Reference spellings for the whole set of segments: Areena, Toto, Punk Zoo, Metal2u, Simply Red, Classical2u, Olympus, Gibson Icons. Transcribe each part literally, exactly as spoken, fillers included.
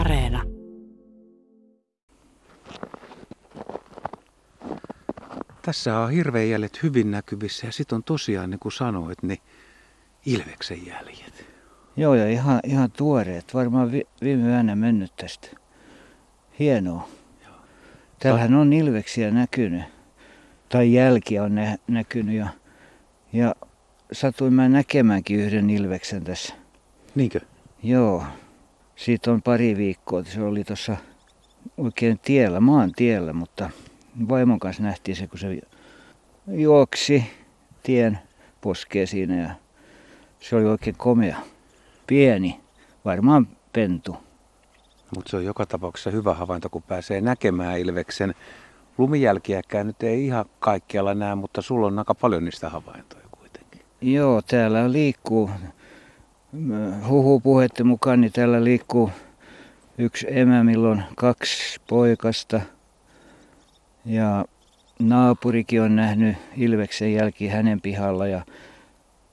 Areena. Tässä on hirveän jäljet hyvin näkyvissä ja sitten on tosiaan, niin kuin sanoit, niin ilveksen jäljet. Joo, ja ihan, ihan tuoreet. Varmaan vi- viime yönä mennyt tästä. Hienoa. Joo. Täällähän on ilveksiä näkynyt. Tai jälkiä on nä- näkynyt. Ja, ja satuin mä näkemäänkin yhden ilveksen tässä. Niinkö? Joo. Siitä on pari viikkoa. Se oli tuossa oikein tiellä, maan tiellä, mutta vaimon kanssa nähtiin se, kun se juoksi tien poskeen siinä ja se oli oikein komea. Pieni, varmaan pentu. Mutta se on joka tapauksessa hyvä havainto, kun pääsee näkemään ilveksen. Lumijälkiäkään nyt ei ihan kaikkialla näe, mutta sulla on aika paljon niistä havaintoja kuitenkin. Joo, täällä liikkuu. Huhupuheiden mukaan niin täällä liikkuu yksi emä, milloin kaksi poikasta. Ja naapurikin on nähnyt ilveksen jälki hänen pihalla ja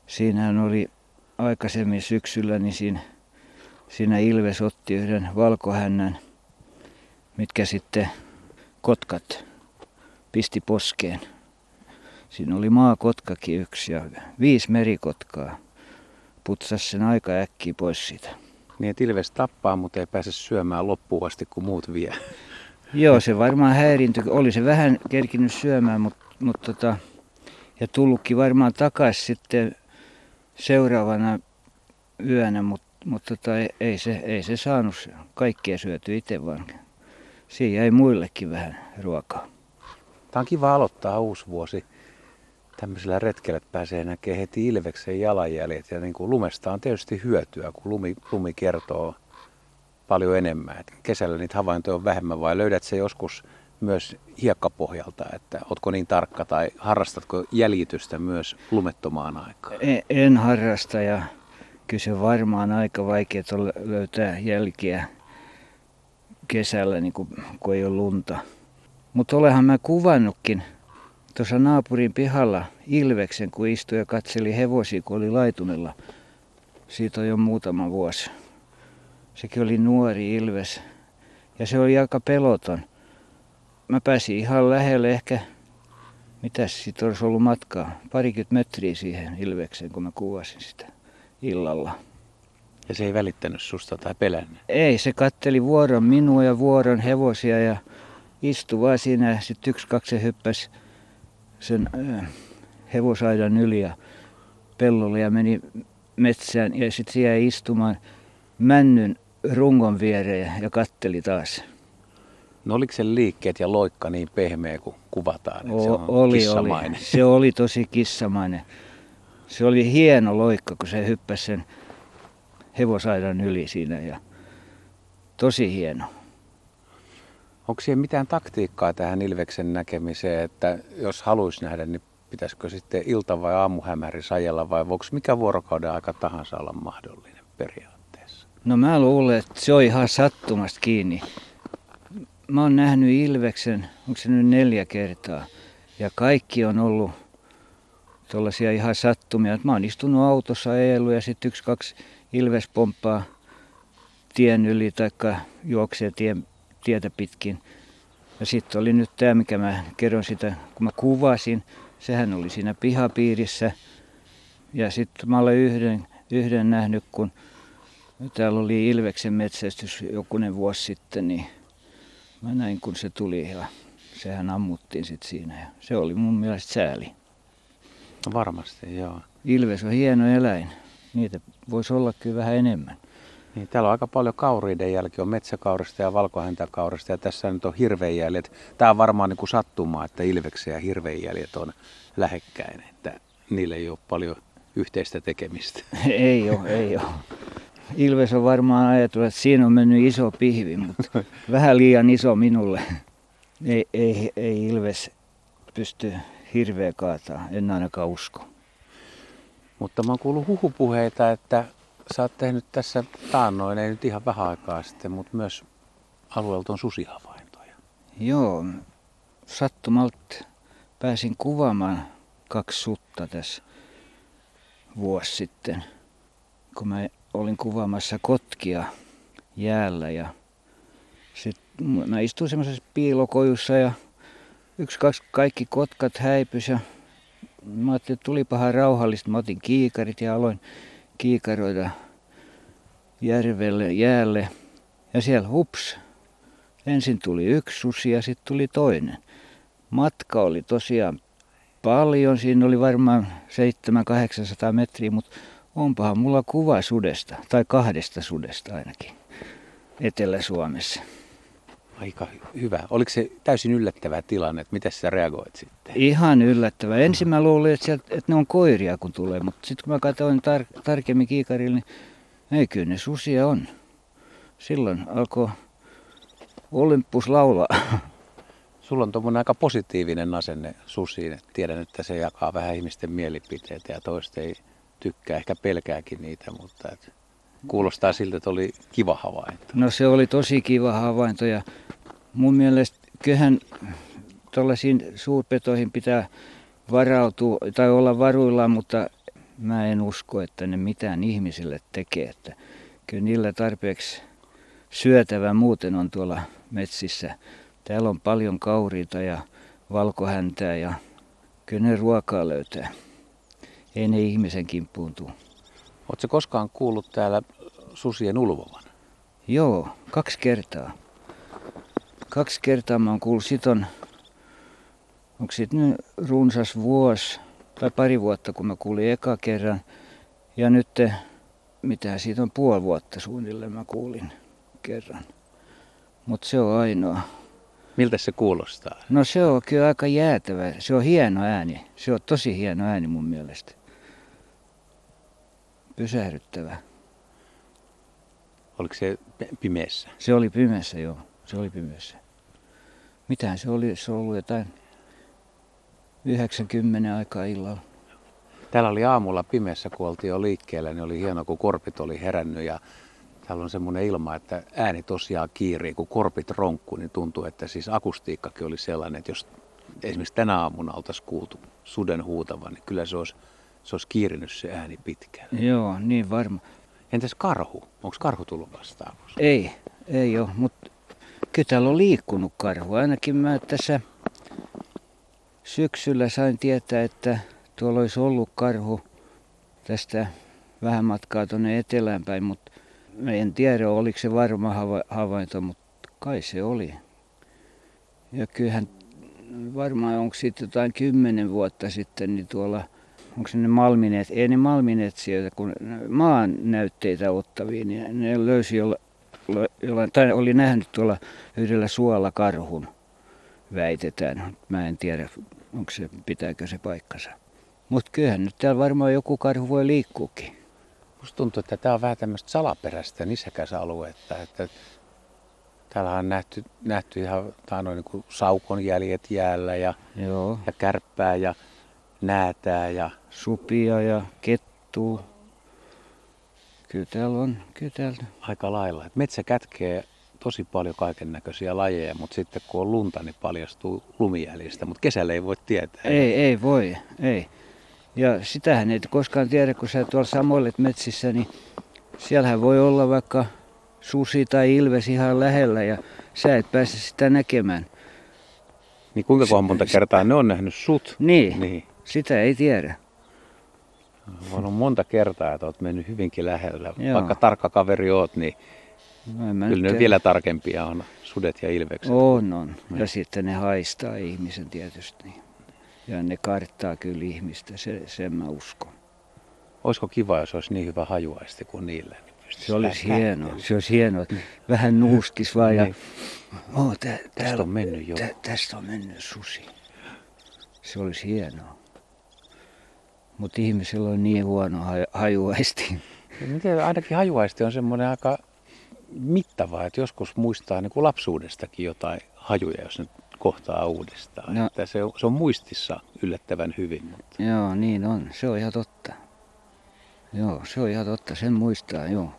siinähän oli aikaisemmin syksyllä, niin siinä, siinä ilves otti yhden valkohännän, mitkä sitten kotkat pisti poskeen. Siinä oli maakotkakin yksi ja viisi merikotkaa. Putsasi sen aika äkkiä pois siitä. Niin, että ilves tappaa, mutta ei pääse syömään loppuun asti, kun muut vie. Joo, se varmaan häirintyi. Oli se vähän kerkinyt syömään, mutta, mutta tota, ja tullutkin varmaan takaisin sitten seuraavana yönä, mutta, mutta tota, ei, se, ei se saanut kaikkea syötyä itse, vaan siinä jäi muillekin vähän ruokaa. Tämä on kiva aloittaa uusi vuosi. Tämmöisillä retkellä pääsee näkemään heti ilveksen jalanjäljet ja niin kuin lumesta on tietysti hyötyä, kun lumi, lumi kertoo paljon enemmän. Et kesällä niitä havaintoja on vähemmän, vai löydät se joskus myös hiekkapohjalta, että ootko niin tarkka tai harrastatko jäljitystä myös lumettomaan aikaan? En, en harrasta ja kyllä se varmaan aika vaikea löytää jälkiä kesällä, niin kun, kun ei ole lunta. Mutta olenhan mä kuvannutkin tuossa naapurin pihalla ilveksen, kun istui ja katseli hevosia, kun oli laitumella. Siitä on jo muutama vuosi. Sekin oli nuori ilves ja se oli aika peloton. Mä pääsin ihan lähelle ehkä, mitäs siitä olisi ollut matkaa, parikymmentä metriä siihen ilvekseen, kun mä kuvasin sitä illalla. Ja se ei välittänyt susta tai pelännyt? Ei, se katteli vuoron minua ja vuoron hevosia ja istui vaan siinä. Sitten yksi kaksi hyppäsi sen hevosaidan yli ja pellolle ja meni metsään ja sitten se jäi istumaan männyn rungon viereen ja katteli taas. No oliko sen liikkeet ja loikka niin pehmeä kuin kuvataan? O- se on oli, kissamainen. Oli. Se oli tosi kissamainen. Se oli hieno loikka, kun se hyppäsi sen hevosaidan yli siinä. Ja tosi hieno. Onko siihen mitään taktiikkaa tähän ilveksen näkemiseen, että jos haluaisi nähdä, niin pitäisikö sitten ilta- vai aamuhämärissä ajella vai voiko mikä vuorokauden aika tahansa olla mahdollinen periaatteessa? No mä luulen, että se on ihan sattumasta kiinni. Mä oon nähnyt ilveksen, onko se nyt neljä kertaa, ja kaikki on ollut tuollaisia ihan sattumia. Mä oon istunut autossa edellyt ja sitten yksi, kaksi ilves pomppaa tien yli tai juoksee tien, tietä pitkin. Ja sitten oli nyt tämä, mikä mä kerron sitä, kun mä kuvasin, sehän oli siinä pihapiirissä. Ja sitten mä olen yhden, yhden nähnyt, kun täällä oli ilveksen metsästys jokunen vuosi sitten, niin mä näin, kun se tuli ja sehän ammuttiin sitten siinä. Ja se oli mun mielestä sääli. No varmasti, joo. Ilves on hieno eläin. Niitä voisi olla kyllä vähän enemmän. Niin, täällä on aika paljon kauriiden jälki. On metsäkaurista ja valkohäntäkaurista ja tässä nyt on hirveenjäljet. Tämä on varmaan niin kuin sattumaa, että ilveksen ja hirveenjäljet on lähekkäin. Että niillä ei ole paljon yhteistä tekemistä. Ei ole, ei ole. Ilves on varmaan ajatellut, että siinä on mennyt iso pihvi, mutta vähän liian iso minulle. Ei, ei, ei Ilves pysty hirveä kaataa, en ainakaan usko. Mutta mä oon kuullut huhupuheita, että sä oot tehnyt tässä taannoin, ei nyt ihan vähän aikaa sitten, mutta myös alueelta on susihavaintoja. Joo, sattumalta pääsin kuvaamaan kaksi sutta tässä vuosi sitten, kun mä olin kuvaamassa kotkia jäällä ja Sitten mä istuin semmoisessa piilokojussa ja yksi, kaksi kaikki kotkat häipys ja mä ajattelin, että tulipahan rauhallista. Mä otin kiikarit ja aloin kiikaroida järvelle, jäälle. Ja siellä hups, ensin tuli yksi susi ja sitten tuli toinen. Matka oli tosiaan paljon, siinä oli varmaan seitsemän-kahdeksansataa metriä, mutta onpahan mulla kuva sudesta, tai kahdesta sudesta ainakin, Etelä-Suomessa. Aika hyvä. Oliko se täysin yllättävä tilanne, että miten sä reagoit sitten? Ihan yllättävä. Ensin mä luulin, että, sieltä, että ne on koiria kun tulee, mutta sitten kun mä katsoin tar- tarkemmin kiikarille, niin ei kyllä ne susia on. Silloin alkoi Olympus laulaa. Sulla on tuommoinen aika positiivinen asenne susiin. Tiedän, että se jakaa vähän ihmisten mielipiteitä ja toista ei tykkää, ehkä pelkääkin niitä, mutta et kuulostaa siltä, että oli kiva havainto. No se oli tosi kiva havainto ja mun mielestä kyllähän tuollaisiin suurpetoihin pitää varautua tai olla varuillaan, mutta mä en usko, että ne mitään ihmisille tekee. Että kyllä niillä tarpeeksi syötävää muuten on tuolla metsissä. Täällä on paljon kauriita ja valkohäntää ja kyllä ne ruokaa löytää. Ei ne ihmisen kimppuun tule. Oletko koskaan kuullut täällä susien ulvovan? Joo, kaksi kertaa. Kaksi kertaa mä oon kuullut. Sit on, onko sit nyt runsas vuosi tai pari vuotta, kun mä kuulin eka kerran. Ja nyt, mitä siitä on, puoli vuotta suunnilleen mä kuulin kerran. Mutta se on ainoa. Miltä se kuulostaa? No se on kyllä aika jäätävä. Se on hieno ääni. Se on tosi hieno ääni mun mielestä. Pysähdyttävä. Oliko se pimeässä? Se oli pimeässä, joo. Se oli pimeässä. Mitähän se oli? Se oli jotain yhdeksänkymmenen aikaa illalla. Täällä oli aamulla pimeässä, kun oltiin jo liikkeellä, niin oli hienoa, kun korpit oli herännyt ja täällä on semmoinen ilma, että ääni tosiaan kiirii, kun korpit ronkkuu, niin tuntuu, että siis akustiikkakin oli sellainen, että jos esimerkiksi tänä aamuna oltaisiin kuultu suden huutavan, niin kyllä se olisi, se olisi kiirinyt se ääni pitkälle. Joo, niin varma. Entäs karhu? Onko karhu tullut vastaan? Ei, ei ole, mutta kyllä täällä on liikkunut karhu. Ainakin mä tässä syksyllä sain tietää, että tuolla olisi ollut karhu tästä vähän matkaa tuonne etelään päin, mutta en tiedä, oliko se varma havainto, mutta kai se oli. Ja kyllähän varmaan onko sitten jotain kymmenen vuotta sitten, niin tuolla, onko ne malmineet, ei ne malmineet sieltä, kun maan näytteitä ottavia, niin ne löysi jollain, tai oli nähnyt tuolla yhdellä suolla karhun, väitetään. Mä en tiedä, onko se, pitääkö se paikkansa. Mutta kyllähän nyt täällä varmaan joku karhu voi liikkuukin. Musta tuntuu, että tämä on vähän tämmöistä salaperäistä nisäkäsaluetta. Että täällä on nähty, nähty ihan niin kuin saukonjäljet jäällä ja, ja kärppää ja näätää ja supia ja kettua. Kyllä täällä on. Kyllä täällä. Aika lailla. Et metsä kätkee tosi paljon kaiken näköisiä lajeja, mutta sitten kun on lunta, niin paljastuu lumijäljistä. Mutta kesällä ei voi tietää. Ei, ei voi. Ei. Ja sitähän ei koskaan tiedä, kun sä tuolla samoilet metsissä, niin siellähän voi olla vaikka susi tai ilves ihan lähellä ja sä et pääse sitä näkemään. Niin kuinka monta kertaa ne on nähnyt sut? Niin, niin. Sitä ei tiedä. Voi olla monta kertaa, että oot mennyt hyvinkin lähellä. Joo. Vaikka tarkka kaveri oot, niin no, kyllä ne vielä tarkempia on sudet ja ilvekset. On, on. Ja niin. Sitten ne haistaa ihmisen tietysti. Ja ne karttaa kyllä ihmistä, se, sen mä uskon. Olisiko kiva, jos olisi niin hyvä hajuaisti kuin niillä? Niin se olisi hienoa, se olisi hienoa. Vähän nuuskis vaan ja oh, tä, tästä on mennyt jo. Tä, tästä on mennyt susi. Se olisi hienoa. Mutta ihmisillä on niin huono hajuaisti. Miten, ainakin hajuaisti on semmoinen aika mittava, että joskus muistaa niin kuin lapsuudestakin jotain hajuja, jos nyt kohtaa uudestaan. No, että se, on, se on muistissa yllättävän hyvin. Mutta. Joo, niin on. Se on ihan totta. Joo, se on ihan totta. Sen muistaa, joo.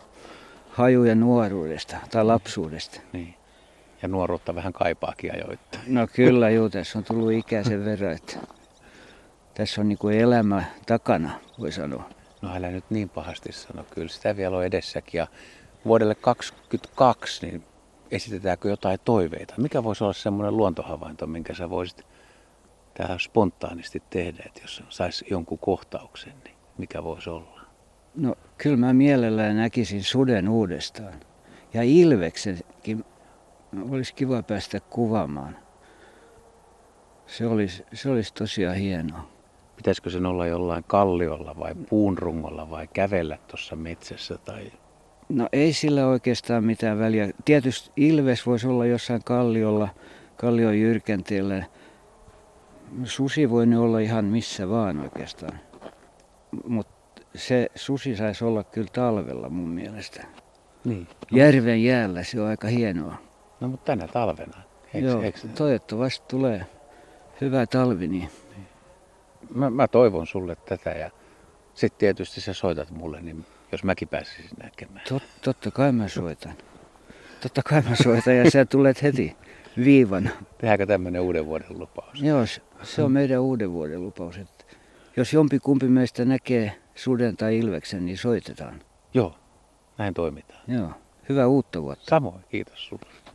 Hajuja nuoruudesta tai lapsuudesta. Niin. Ja nuoruutta vähän kaipaakin ajoittain. No kyllä, joo. Tässä on tullut ikää sen verran, että tässä on niin kuin elämä takana, voi sanoa. No älä nyt niin pahasti sano. Kyllä sitä vielä on edessäkin. Ja vuodelle kaksikymmentäkaksi, niin esitetäänkö jotain toiveita? Mikä voisi olla semmoinen luontohavainto, minkä sä voisit tähän spontaanisti tehdä, että jos saisi jonkun kohtauksen, niin mikä voisi olla? No kyllä mä mielellään näkisin suden uudestaan. Ja ilveksenkin olisi kiva päästä kuvaamaan. Se olisi, se olisi tosiaan hienoa. Pitäisikö sen olla jollain kalliolla vai puun rungolla vai kävellä tuossa metsässä? Tai... No ei sillä oikeastaan mitään väliä. Tietysti ilves voisi olla jossain kalliolla, kallion jyrkänteellä. Susi voi ne olla ihan missä vaan oikeastaan. Mutta se susi saisi olla kyllä talvella mun mielestä. Niin. No. Järven jäällä se on aika hienoa. No mutta tänä talvena. Eks, Joo, eks... toivottavasti tulee hyvä talvi niin. Mä, mä toivon sulle tätä ja sitten tietysti sä soitat mulle, niin jos mäkin pääsisin näkemään. Tot, totta kai mä soitan. Totta kai mä soitan ja sä tulet heti viivana. Tehdäänkö tämmöinen uuden vuoden lupaus? Joo, se on meidän uuden vuoden lupaus. Että jos jompikumpi meistä näkee suden tai ilveksen, niin soitetaan. Joo, näin toimitaan. Joo, hyvää uutta vuotta. Samoin, kiitos sulle.